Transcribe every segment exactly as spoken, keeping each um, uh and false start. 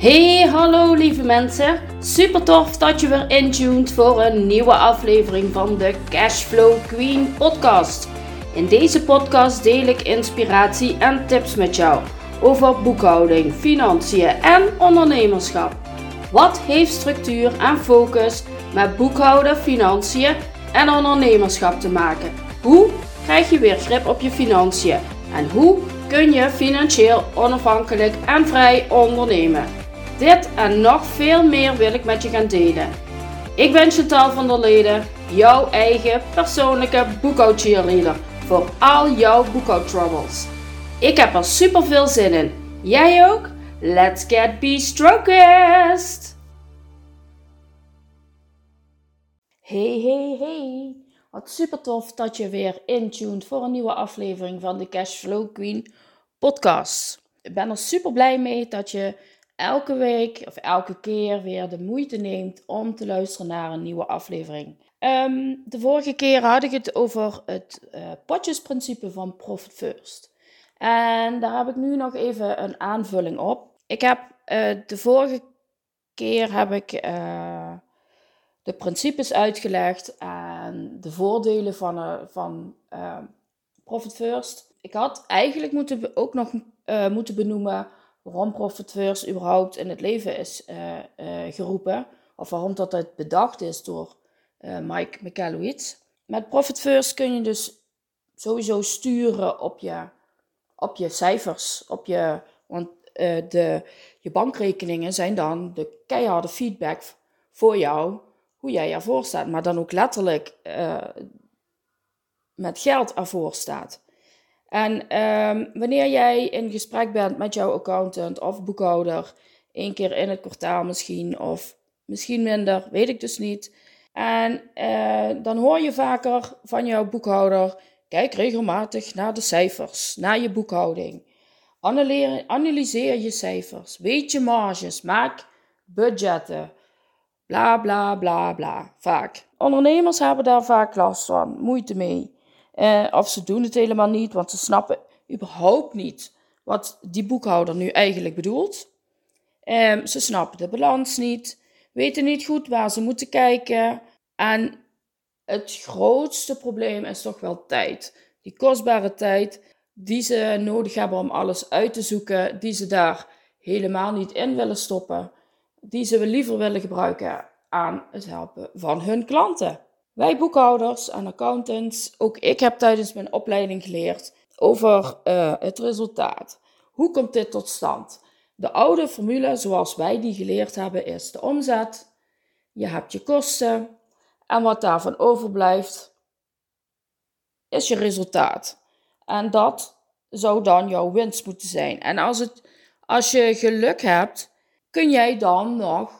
Hey, hallo lieve mensen. Super tof dat je weer intuned voor een nieuwe aflevering van de Cashflow Queen podcast. In deze podcast deel ik inspiratie en tips met jou over boekhouding, financiën en ondernemerschap. Wat heeft structuur en focus met boekhouden, financiën en ondernemerschap te maken? Hoe krijg je weer grip op je financiën? En hoe kun je financieel onafhankelijk en vrij ondernemen? Dit en nog veel meer wil ik met je gaan delen. Ik ben Chantal van der Leden, jouw eigen persoonlijke boekhoudcheerleader voor al jouw boekhoudtroubles. Ik heb er super veel zin in. Jij ook? Let's get be-strokest! Hey, hey, hey! Wat super tof dat je weer intuned voor een nieuwe aflevering van de Cashflow Queen podcast. Ik ben er super blij mee dat je elke week of elke keer weer de moeite neemt om te luisteren naar een nieuwe aflevering. Um, de vorige keer had ik het over het uh, potjesprincipe van Profit First. En daar heb ik nu nog even een aanvulling op. Ik heb uh, de vorige keer heb ik uh, de principes uitgelegd en de voordelen van, uh, van uh, Profit First. Ik had eigenlijk moeten, ook nog uh, moeten benoemen waarom Profit First überhaupt in het leven is uh, uh, geroepen. Of waarom dat het bedacht is door uh, Mike Michalowicz. Met Profit First kun je dus sowieso sturen op je, op je cijfers. Op je, want uh, de, je bankrekeningen zijn dan de keiharde feedback voor jou. Hoe jij ervoor staat. Maar dan ook letterlijk uh, met geld ervoor staat. En um, wanneer jij in gesprek bent met jouw accountant of boekhouder, één keer in het kwartaal misschien, of misschien minder, weet ik dus niet. En uh, dan hoor je vaker van jouw boekhouder, kijk regelmatig naar de cijfers, naar je boekhouding. Analyseer, analyseer je cijfers, weet je marges, maak budgetten. Bla, bla, bla, bla. Vaak. Ondernemers hebben daar vaak last van, moeite mee. Uh, of ze doen het helemaal niet, want ze snappen überhaupt niet wat die boekhouder nu eigenlijk bedoelt. Um, ze snappen de balans niet, weten niet goed waar ze moeten kijken. En het grootste probleem is toch wel tijd. Die kostbare tijd die ze nodig hebben om alles uit te zoeken, die ze daar helemaal niet in willen stoppen. Die ze liever willen gebruiken aan het helpen van hun klanten. Wij boekhouders en accountants, ook ik heb tijdens mijn opleiding geleerd over uh, het resultaat. Hoe komt dit tot stand? De oude formule zoals wij die geleerd hebben is de omzet. Je hebt je kosten en wat daarvan overblijft is je resultaat. En dat zou dan jouw winst moeten zijn. En als, het, als je geluk hebt, kun jij dan nog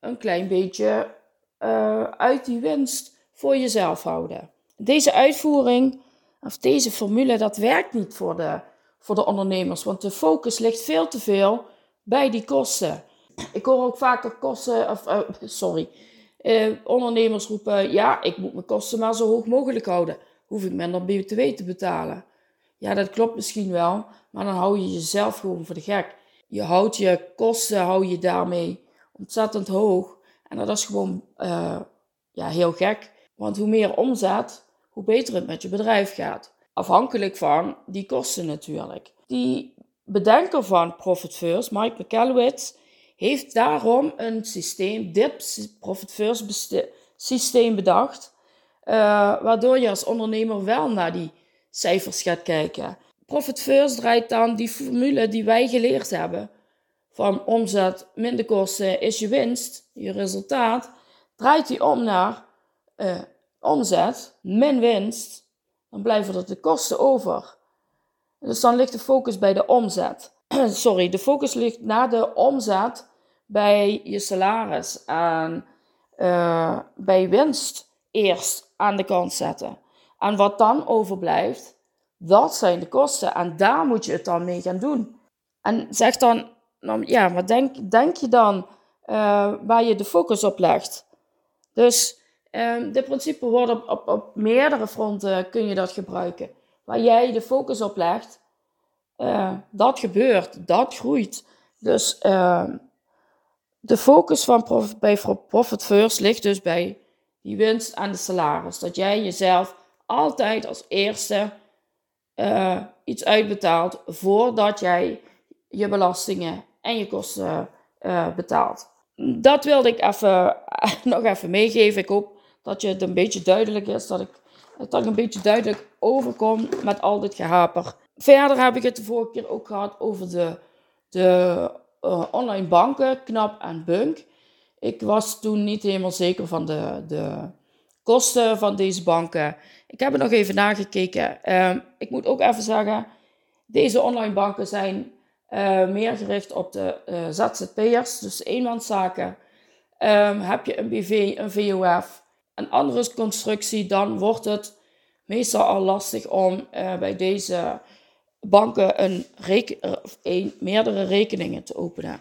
een klein beetje uh, uit die winst voor jezelf houden. Deze uitvoering, of deze formule, dat werkt niet voor de, voor de ondernemers. Want de focus ligt veel te veel bij die kosten. Ik hoor ook vaker kosten, of, uh, sorry, uh, ondernemers roepen, ja, ik moet mijn kosten maar zo hoog mogelijk houden. Hoef ik minder B T W te betalen. Ja, dat klopt misschien wel, maar dan hou je jezelf gewoon voor de gek. Je houdt je kosten, hou je daarmee ontzettend hoog. En dat is gewoon uh, ja, heel gek. Want hoe meer omzet, hoe beter het met je bedrijf gaat. Afhankelijk van die kosten natuurlijk. Die bedenker van Profit First, Mike Michalowicz, heeft daarom een systeem, dit Profit First besti- systeem bedacht. Uh, waardoor je als ondernemer wel naar die cijfers gaat kijken. Profit First draait dan die formule die wij geleerd hebben. Van omzet, minder kosten is je winst, je resultaat. Draait die om naar... Uh, omzet, min winst, dan blijven er de kosten over. Dus dan ligt de focus bij de omzet. Sorry, de focus ligt na de omzet bij je salaris en uh, bij winst eerst aan de kant zetten. En wat dan overblijft, dat zijn de kosten en daar moet je het dan mee gaan doen. En zeg dan, nou, ja, maar denk, denk je dan uh, waar je de focus op legt? Dus... Um, dit principe wordt op, op, op meerdere fronten kun je dat gebruiken. Waar jij de focus op legt, uh, dat gebeurt, dat groeit. Dus uh, De focus van prof, bij Profit First ligt dus bij die winst aan de salaris. Dat jij jezelf altijd als eerste uh, iets uitbetaalt voordat jij je belastingen en je kosten uh, betaalt. Dat wilde ik even, nog even meegeven. Ik hoop dat je het een beetje duidelijk is, dat ik, dat ik een beetje duidelijk overkom met al dit gehaper. Verder heb ik het de vorige keer ook gehad over de, de uh, online banken, Knab en Bunq. Ik was toen niet helemaal zeker van de, de kosten van deze banken. Ik heb het nog even nagekeken. Uh, ik moet ook even zeggen, deze online banken zijn uh, meer gericht op de uh, Z Z P'ers, dus eenmanszaken. Uh, heb je een B V, een V O F, een andere constructie, dan wordt het meestal al lastig om uh, bij deze banken een reken, een, meerdere rekeningen te openen.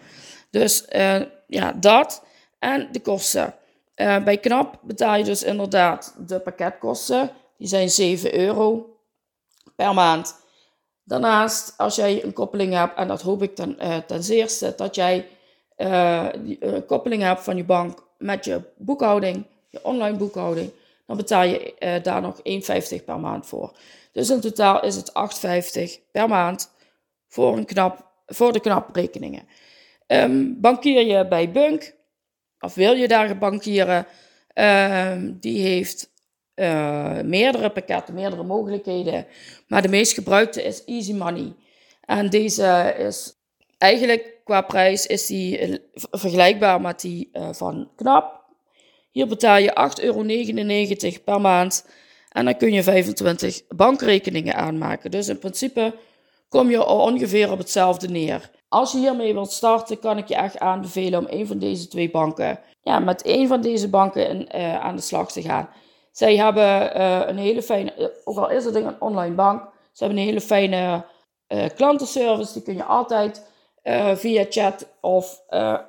Dus uh, ja, dat en de kosten. Uh, bij Knab betaal je dus inderdaad de pakketkosten. Die zijn zeven euro per maand. Daarnaast, als jij een koppeling hebt, en dat hoop ik ten, uh, ten zeerste, dat jij uh, die, uh, koppeling hebt van je bank met je boekhouding, je online boekhouding, dan betaal je uh, daar nog één euro vijftig per maand voor. Dus in totaal is het acht euro vijftig per maand voor, een knap, voor de Knab-rekeningen. Um, bankier je bij Bunq, of wil je daar bankieren, um, die heeft uh, meerdere pakketten, meerdere mogelijkheden. Maar de meest gebruikte is Easy Money. En deze is eigenlijk qua prijs is die vergelijkbaar met die uh, van Knab. Hier betaal je acht euro negenennegentig per maand en dan kun je vijfentwintig bankrekeningen aanmaken. Dus in principe kom je ongeveer op hetzelfde neer. Als je hiermee wilt starten, kan ik je echt aanbevelen om een van deze twee banken, ja, met een van deze banken in, uh, aan de slag te gaan. Zij hebben uh, een hele fijne, ook al is het een online bank, ze hebben een hele fijne uh, klantenservice. Die kun je altijd uh, via chat of, uh,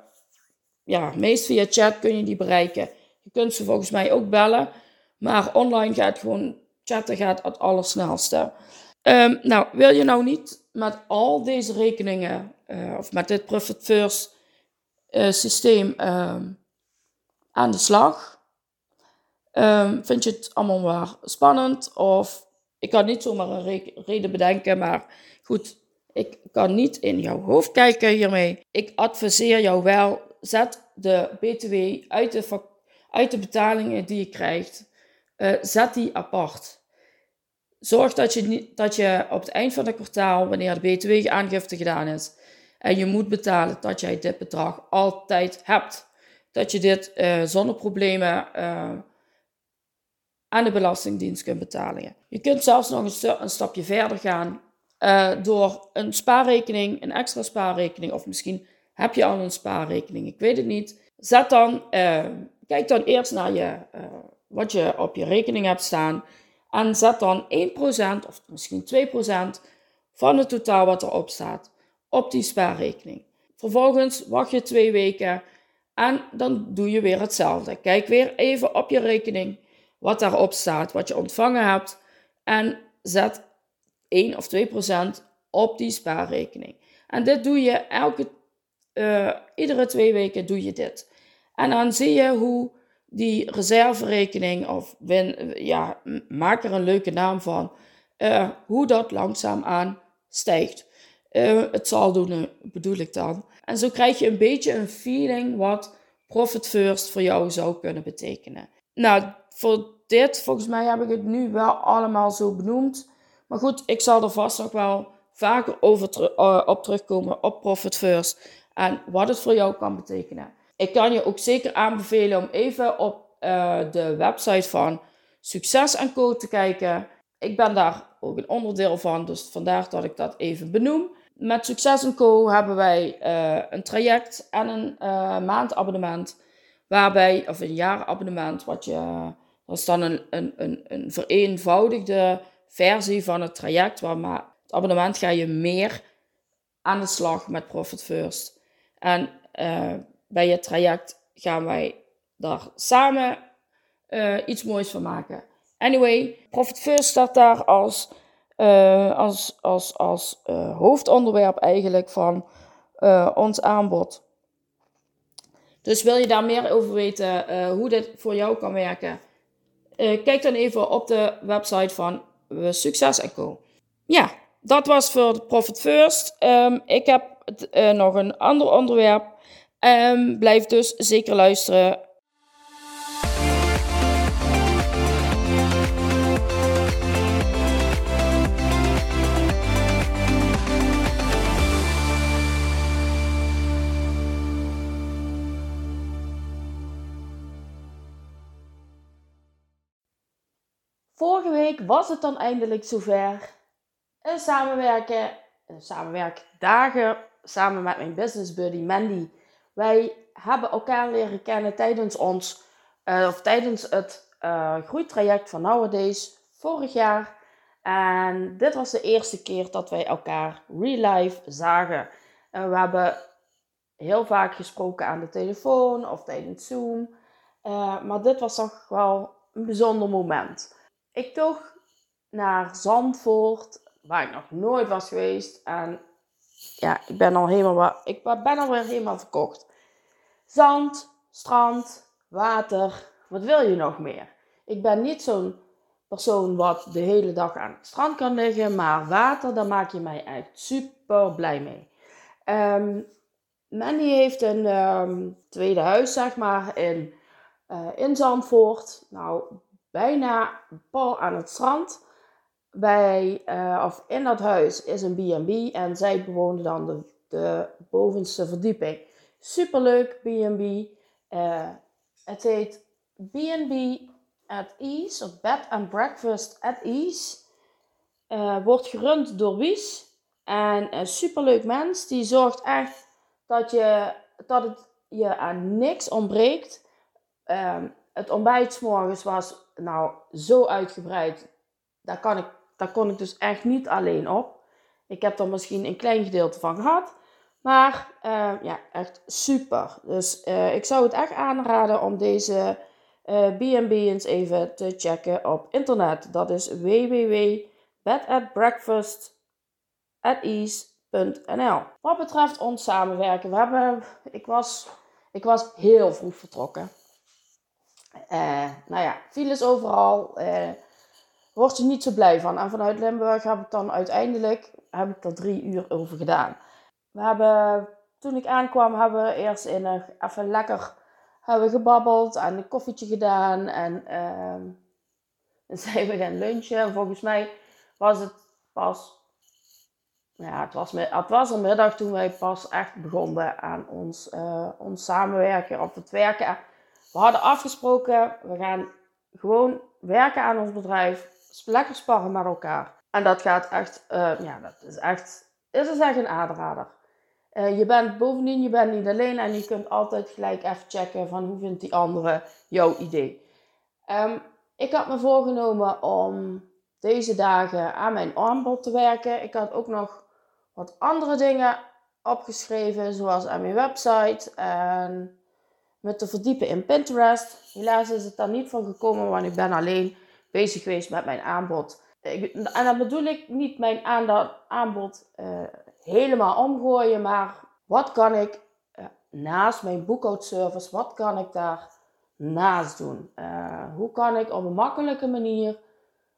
ja, meest via chat kun je die bereiken. Je kunt ze volgens mij ook bellen, maar online gaat gewoon chatten gaat het allersnelste. Um, nou, wil je nou niet met al deze rekeningen uh, of met dit Profit First uh, systeem uh, aan de slag? Um, vind je het allemaal maar spannend? Of ik kan niet zomaar een re- reden bedenken, maar goed, ik kan niet in jouw hoofd kijken hiermee. Ik adviseer jou wel, zet de B T W uit de factuur. Uit de betalingen die je krijgt, uh, zet die apart. Zorg dat je, niet, dat je op het eind van het kwartaal, wanneer de B T W-aangifte gedaan is, en je moet betalen, dat jij dit bedrag altijd hebt. Dat je dit uh, zonder problemen uh, aan de Belastingdienst kunt betalen. Je kunt zelfs nog een, stu- een stapje verder gaan uh, door een spaarrekening, een extra spaarrekening, of misschien heb je al een spaarrekening, ik weet het niet. Zet dan... Uh, Kijk dan eerst naar je, uh, wat je op je rekening hebt staan. En zet dan één procent of misschien twee procent van het totaal wat erop staat op die spaarrekening. Vervolgens wacht je twee weken en dan doe je weer hetzelfde. Kijk weer even op je rekening wat daarop staat, wat je ontvangen hebt. En zet één of twee procent op die spaarrekening. En dit doe je elke, uh, iedere twee weken doe je dit. En dan zie je hoe die reserverekening, of win, ja, maak er een leuke naam van, uh, hoe dat langzaamaan stijgt. Uh, het saldo bedoel ik dan. En zo krijg je een beetje een feeling wat Profit First voor jou zou kunnen betekenen. Nou, voor dit, volgens mij heb ik het nu wel allemaal zo benoemd. Maar goed, ik zal er vast nog wel vaker over ter- uh, op terugkomen op Profit First en wat het voor jou kan betekenen. Ik kan je ook zeker aanbevelen om even op uh, de website van SuccesCo te kijken. Ik ben daar ook een onderdeel van, dus vandaar dat ik dat even benoem. Met SuccesCo hebben wij uh, een traject en een uh, maandabonnement, waarbij, of een jaarabonnement, wat je, dat is dan een, een, een, een vereenvoudigde versie van het traject. Waar met het abonnement ga je meer aan de slag met Profit First. En uh, bij het traject gaan wij daar samen uh, iets moois van maken. Anyway, Profit First staat daar als, uh, als, als, als uh, hoofdonderwerp eigenlijk van uh, ons aanbod. Dus wil je daar meer over weten uh, hoe dit voor jou kan werken? Uh, kijk dan even op de website van uh, SuccesCo. Ja, dat was voor Profit First. Um, ik heb uh, nog een ander onderwerp. Um, blijf dus zeker luisteren. Vorige week was het dan eindelijk zover. Een samenwerken, een samenwerkdagen samen met mijn business buddy Mandy. Wij hebben elkaar leren kennen tijdens ons, uh, of tijdens het uh, groeitraject van Nowadays vorig jaar. En dit was de eerste keer dat wij elkaar real life zagen. Uh, we hebben heel vaak gesproken aan de telefoon of tijdens Zoom. Uh, maar dit was toch wel een bijzonder moment. Ik toog naar Zandvoort, waar ik nog nooit was geweest. En ja, ik ben, al helemaal, ik ben alweer helemaal verkocht. Zand, strand, water, wat wil je nog meer? Ik ben niet zo'n persoon wat de hele dag aan het strand kan liggen. Maar water, daar maak je mij echt super blij mee. Um, Mandy heeft een um, tweede huis, zeg maar, in, uh, in Zandvoort. Nou, bijna pal aan het strand. Bij, uh, of in dat huis is een B en B en zij bewoonde dan de, de bovenste verdieping. Superleuk B en B. Uh, het heet B en B at Ease of Bed and Breakfast at Ease. Uh, wordt gerund door Wies. En een superleuk mens die zorgt echt dat, je, dat het je aan niks ontbreekt. Uh, Het ontbijt 's morgens was nou zo uitgebreid. Daar, kan ik, daar kon ik dus echt niet alleen op. Ik heb er misschien een klein gedeelte van gehad. Maar uh, ja, echt super. Dus uh, ik zou het echt aanraden om deze B en B uh, eens even te checken op internet. Dat is w w w punt bed at breakfast at ease punt n l. Wat betreft ons samenwerken. We hebben, ik, was, ik was heel vroeg vertrokken. Uh, nou ja, files overal, uh, word je niet zo blij van. En vanuit Limburg heb ik dan uiteindelijk heb ik er drie uur over gedaan. We hebben, toen ik aankwam, hebben we eerst in een, even lekker hebben gebabbeld en een koffietje gedaan. En uh, dan zijn we gaan lunchen. Volgens mij was het pas, ja, het was, het was een middag toen wij pas echt begonnen aan ons, uh, ons samenwerken op het werken. We hadden afgesproken, we gaan gewoon werken aan ons bedrijf, lekker sparren met elkaar. En dat gaat echt, uh, ja, dat is echt, is dus echt een aanrader. Uh, je bent bovendien, je bent niet alleen en je kunt altijd gelijk even checken van hoe vindt die andere jouw idee. Um, ik had me voorgenomen om deze dagen aan mijn aanbod te werken. Ik had ook nog wat andere dingen opgeschreven, zoals aan mijn website en me te verdiepen in Pinterest. Helaas is het daar niet van gekomen, want ik ben alleen bezig geweest met mijn aanbod. Ik, en dan bedoel ik niet mijn aanda- aanbod uh, helemaal omgooien, maar wat kan ik uh, naast mijn boekhoudservice, wat kan ik daar naast doen? Uh, hoe kan ik op een makkelijke manier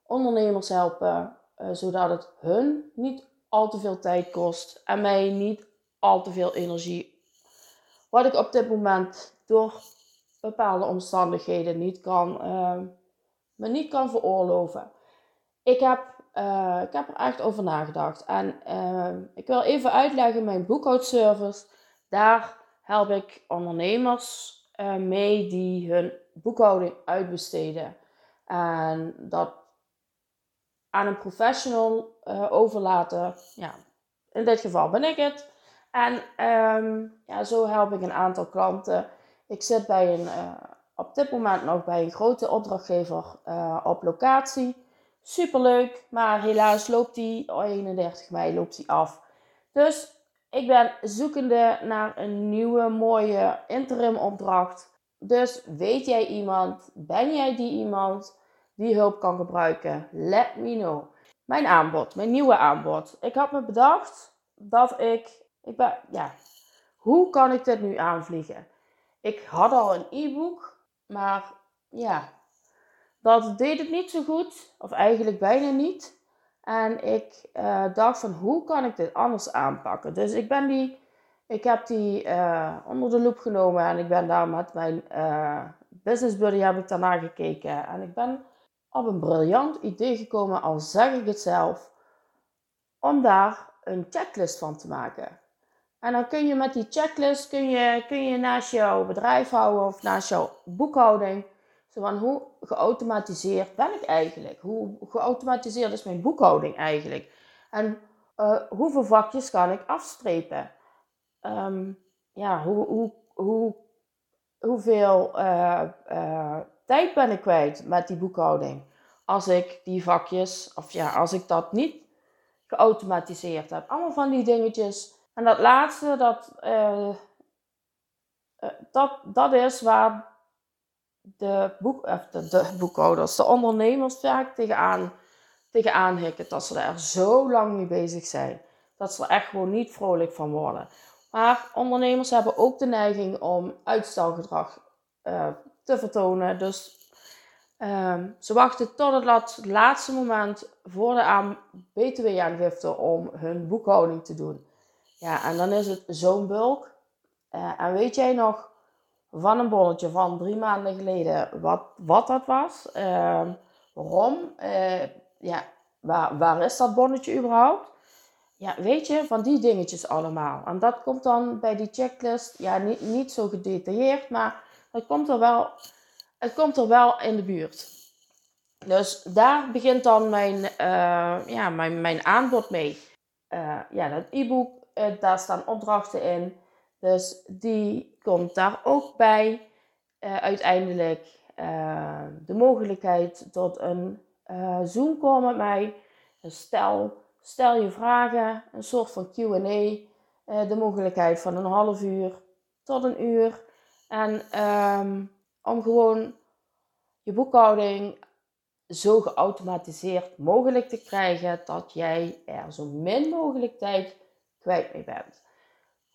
ondernemers helpen, uh, zodat het hun niet al te veel tijd kost en mij niet al te veel energie. Wat ik op dit moment door bepaalde omstandigheden niet kan, uh, me niet kan veroorloven. Ik heb, uh, ik heb er echt over nagedacht. En uh, ik wil even uitleggen, mijn boekhoudservice. Daar help ik ondernemers uh, mee die hun boekhouding uitbesteden. En dat aan een professional uh, overlaten. Ja, in dit geval ben ik het. En um, ja, zo help ik een aantal klanten. Ik zit bij een, uh, op dit moment nog bij een grote opdrachtgever uh, op locatie. Superleuk, maar helaas loopt die oh, eenendertig mei loopt die af. Dus ik ben zoekende naar een nieuwe mooie interim opdracht. Dus weet jij iemand, ben jij die iemand die hulp kan gebruiken? Let me know. Mijn aanbod, mijn nieuwe aanbod. Ik had me bedacht dat ik... Ik ben, ja, hoe kan ik dit nu aanvliegen? Ik had al een e-book, maar ja, dat deed het niet zo goed. Of eigenlijk bijna niet. En ik uh, dacht van, hoe kan ik dit anders aanpakken? Dus ik ben die, ik heb die uh, onder de loep genomen. En ik ben daar met mijn uh, business buddy heb ik daarna gekeken. En ik ben op een briljant idee gekomen, al zeg ik het zelf, om daar een checklist van te maken. En dan kun je met die checklist, kun je, kun je naast jouw bedrijf houden of naast jouw boekhouding. Zo van, hoe geautomatiseerd ben ik eigenlijk? Hoe geautomatiseerd is mijn boekhouding eigenlijk? En uh, hoeveel vakjes kan ik afstrepen? Um, ja, hoe, hoe, hoe, hoeveel uh, uh, tijd ben ik kwijt met die boekhouding? Als ik die vakjes, of ja, als ik dat niet geautomatiseerd heb. Allemaal van die dingetjes. En dat laatste, dat, uh, uh, dat, dat is waar de, boek, uh, de, de boekhouders, de ondernemers vaak tegenaan, tegenaan hikken. Dat ze er zo lang mee bezig zijn. Dat ze er echt gewoon niet vrolijk van worden. Maar ondernemers hebben ook de neiging om uitstelgedrag uh, te vertonen. Dus uh, ze wachten tot het laatste moment voor de B T W aangifte om hun boekhouding te doen. Ja, en dan is het zo'n bulk. Uh, en weet jij nog van een bonnetje van drie maanden geleden wat, wat dat was? Uh, waarom? Uh, ja, waar, waar is dat bonnetje überhaupt? Ja, weet je, van die dingetjes allemaal. En dat komt dan bij die checklist, ja, niet, niet zo gedetailleerd, maar het komt er wel, het komt er wel in de buurt. Dus daar begint dan mijn, uh, ja, mijn, mijn aanbod mee. Uh, ja, dat e-book. Daar staan opdrachten in. Dus die komt daar ook bij. Uh, uiteindelijk uh, de mogelijkheid tot een uh, Zoom call met mij. Dus stel, stel je vragen. Een soort van Q en A. Uh, de mogelijkheid van een half uur tot een uur. En um, om gewoon je boekhouding zo geautomatiseerd mogelijk te krijgen. Dat jij er zo min mogelijk tijd kwijt mee bent.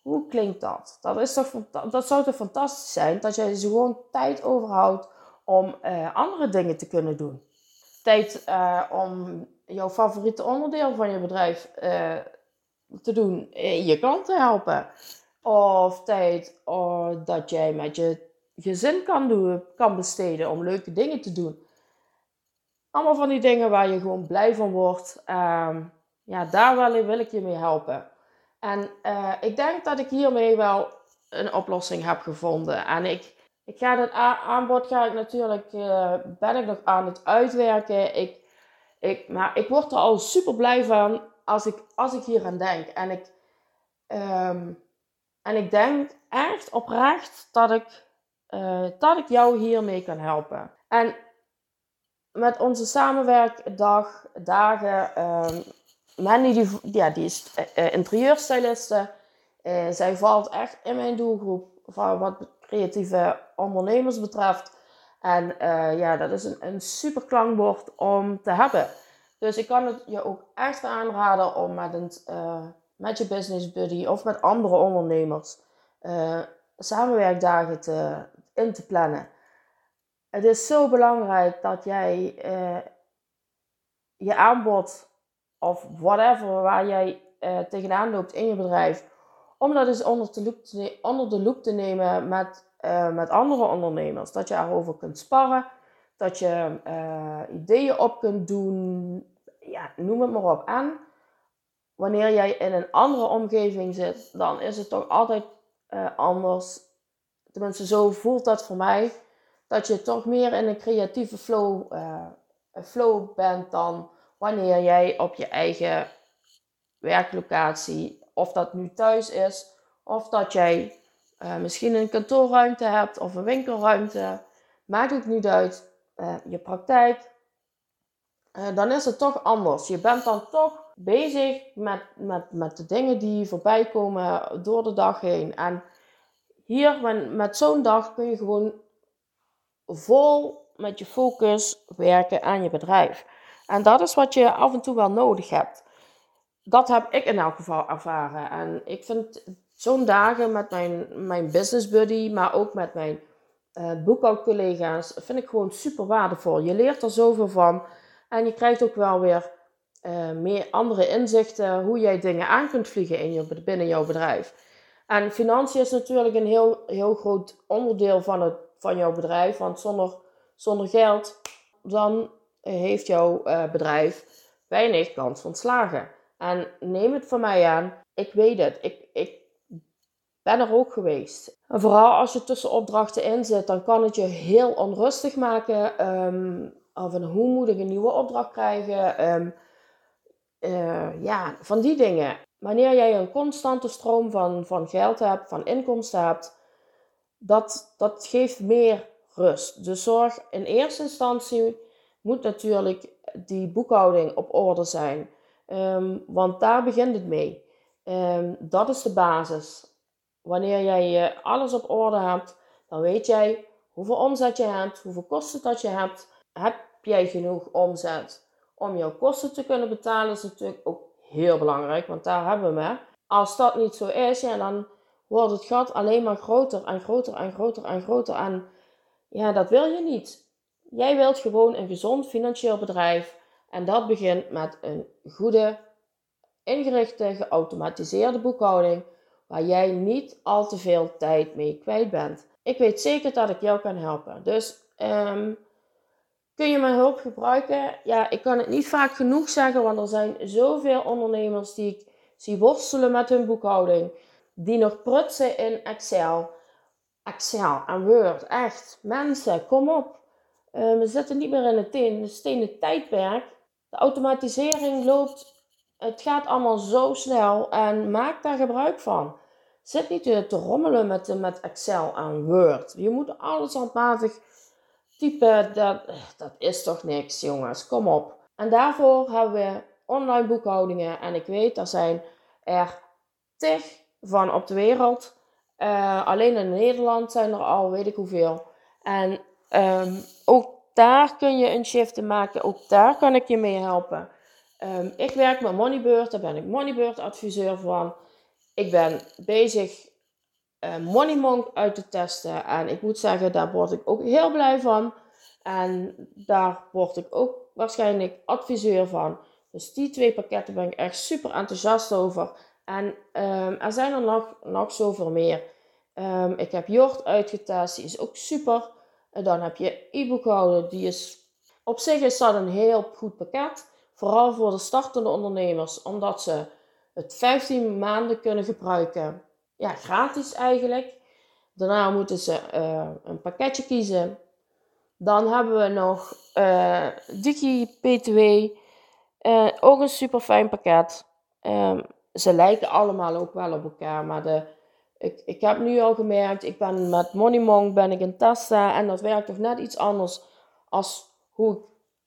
Hoe klinkt dat? Dat, is toch, dat zou toch fantastisch zijn dat jij dus gewoon tijd overhoudt om uh, andere dingen te kunnen doen. Tijd uh, om jouw favoriete onderdeel van je bedrijf uh, te doen, je klanten helpen. Of tijd uh, dat jij met je gezin kan, doen, kan besteden om leuke dingen te doen. Allemaal van die dingen waar je gewoon blij van wordt. Uh, ja, daar wel wil ik je mee helpen. En uh, ik denk dat ik hiermee wel een oplossing heb gevonden. En ik, ik ga dat a- aanbod ga ik natuurlijk, uh, ben ik nog aan het uitwerken. Ik, ik, maar ik word er al super blij van als ik, als ik hier aan denk. En ik, um, en ik denk echt oprecht dat ik, uh, dat ik jou hiermee kan helpen. En met onze samenwerkdag, dagen... Um, Mandy, die, ja, die is uh, interieurstyliste. Uh, zij valt echt in mijn doelgroep van wat creatieve ondernemers betreft. En uh, ja, dat is een, een super klankbord om te hebben. Dus ik kan het je ook echt aanraden om met, een, uh, met je business buddy of met andere ondernemers uh, samenwerkdagen te, in te plannen. Het is zo belangrijk dat jij uh, je aanbod... of whatever waar jij eh, tegenaan loopt in je bedrijf. Om dat eens onder de loep te, ne- onder de loep te nemen met, eh, met andere ondernemers. Dat je erover kunt sparren. Dat je eh, ideeën op kunt doen. Ja, noem het maar op. En wanneer jij in een andere omgeving zit, dan is het toch altijd eh, anders. Tenminste, zo voelt dat voor mij. Dat je toch meer in een creatieve flow, eh, flow bent dan... wanneer jij op je eigen werklocatie, of dat nu thuis is, of dat jij uh, misschien een kantoorruimte hebt of een winkelruimte, maakt het niet uit, uh, je praktijk, uh, dan is het toch anders. Je bent dan toch bezig met, met, met de dingen die voorbij komen door de dag heen. En hier met zo'n dag kun je gewoon vol met je focus werken aan je bedrijf. En dat is wat je af en toe wel nodig hebt. Dat heb ik in elk geval ervaren. En ik vind zo'n dagen met mijn, mijn business buddy, maar ook met mijn uh, boekhoudcollega's, vind ik gewoon super waardevol. Je leert er zoveel van en je krijgt ook wel weer uh, meer andere inzichten hoe jij dingen aan kunt vliegen in je, binnen jouw bedrijf. En financiën is natuurlijk een heel, heel groot onderdeel van, het, van jouw bedrijf, want zonder, zonder geld dan heeft jouw uh, bedrijf weinig kans van slagen. En neem het van mij aan, ik weet het, ik, ik ben er ook geweest. En vooral als je tussen opdrachten in zit, dan kan het je heel onrustig maken. Um, van hoe moet ik een nieuwe opdracht krijgen? Um, uh, ja, van die dingen. Wanneer jij een constante stroom van, van geld hebt, van inkomsten hebt, dat, dat geeft meer rust. Dus zorg in eerste instantie, moet natuurlijk die boekhouding op orde zijn. Um, want daar begint het mee. Um, dat is de basis. Wanneer jij uh, alles op orde hebt, dan weet jij hoeveel omzet je hebt, hoeveel kosten dat je hebt. Heb jij genoeg omzet om jouw kosten te kunnen betalen, is natuurlijk ook heel belangrijk, want daar hebben we me. Als dat niet zo is, ja, dan wordt het gat alleen maar groter en groter en groter en groter. En ja, dat wil je niet. Jij wilt gewoon een gezond financieel bedrijf. En dat begint met een goede, ingerichte, geautomatiseerde boekhouding, waar jij niet al te veel tijd mee kwijt bent. Ik weet zeker dat ik jou kan helpen. Dus um, kun je mijn hulp gebruiken? Ja, ik kan het niet vaak genoeg zeggen, want er zijn zoveel ondernemers die ik zie worstelen met hun boekhouding, die nog prutsen in Excel. Excel en Word, echt. Mensen, kom op. Uh, we zitten niet meer in het, in het stenen tijdperk. De automatisering loopt. Het gaat allemaal zo snel. En maak daar gebruik van. Zit niet te rommelen met, met Excel en Word. Je moet alles handmatig typen. Dat, dat is toch niks, jongens. Kom op. En daarvoor hebben we online boekhoudingen. En ik weet, er zijn er tig van op de wereld. Uh, alleen in Nederland zijn er al weet ik hoeveel. En... Um, ook daar kun je een shift in maken. Ook daar kan ik je mee helpen. Um, ik werk met Moneybird. Daar ben ik Moneybird adviseur van. Ik ben bezig uh, Moneymonk uit te testen. En ik moet zeggen, daar word ik ook heel blij van. En daar word ik ook waarschijnlijk adviseur van. Dus die twee pakketten ben ik echt super enthousiast over. En um, er zijn er nog, nog zoveel meer. Um, ik heb Jort uitgetest. Die is ook super. En dan heb je e-boekhouder, die is... Op zich is dat een heel goed pakket. Vooral voor de startende ondernemers. Omdat ze het vijftien maanden kunnen gebruiken. Ja, gratis eigenlijk. Daarna moeten ze uh, een pakketje kiezen. Dan hebben we nog uh, DigiP twee W. Uh, ook een super fijn pakket. Um, ze lijken allemaal ook wel op elkaar, maar de... Ik, ik heb nu al gemerkt, ik ben met Moneymonk ben ik in testen en dat werkt toch net iets anders als hoe ik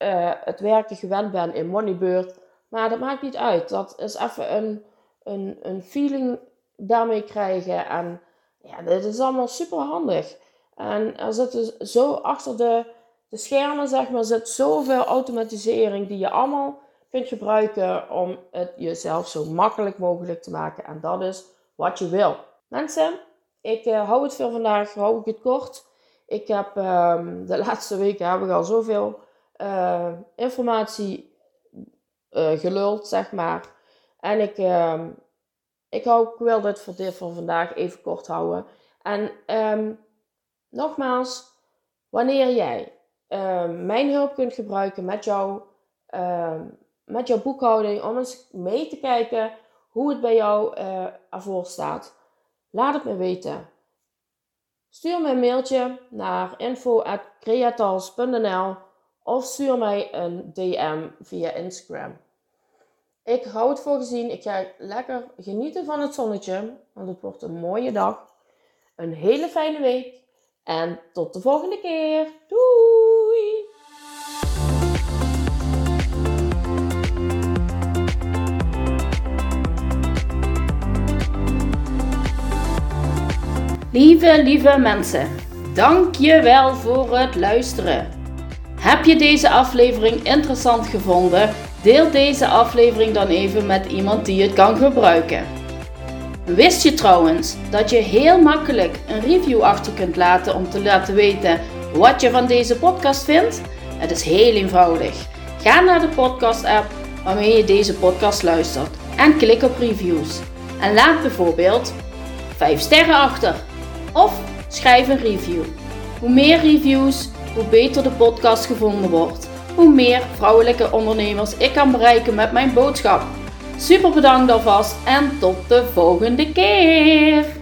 uh, het werken gewend ben in Moneybird. Maar dat maakt niet uit. Dat is even een, een, een feeling daarmee krijgen. En ja, dit is allemaal super handig. En er zit dus zo achter de, de schermen, zeg maar, zit zoveel automatisering die je allemaal kunt gebruiken om het jezelf zo makkelijk mogelijk te maken. En dat is wat je wil. Mensen, ik uh, hou het voor vandaag, hou ik het kort. Ik heb uh, de laatste weken heb ik al zoveel uh, informatie uh, geluld, zeg maar. En ik, uh, ik, hou, ik wil dit voor, dit voor vandaag even kort houden. En um, nogmaals, wanneer jij uh, mijn hulp kunt gebruiken met, jou, uh, met jouw boekhouding, om eens mee te kijken hoe het bij jou uh, ervoor staat. Laat het me weten. Stuur me een mailtje naar info at creatals punt n l of stuur mij een D M via Instagram. Ik hou het voor gezien. Ik ga lekker genieten van het zonnetje, want het wordt een mooie dag. Een hele fijne week en tot de volgende keer. Doei! Lieve, lieve mensen, dank je wel voor het luisteren. Heb je deze aflevering interessant gevonden? Deel deze aflevering dan even met iemand die het kan gebruiken. Wist je trouwens dat je heel makkelijk een review achter kunt laten om te laten weten wat je van deze podcast vindt? Het is heel eenvoudig. Ga naar de podcast app waarmee je deze podcast luistert en klik op reviews. En laat bijvoorbeeld vijf sterren achter of schrijf een review. Hoe meer reviews, hoe beter de podcast gevonden wordt. Hoe meer vrouwelijke ondernemers ik kan bereiken met mijn boodschap. Super bedankt alvast en tot de volgende keer!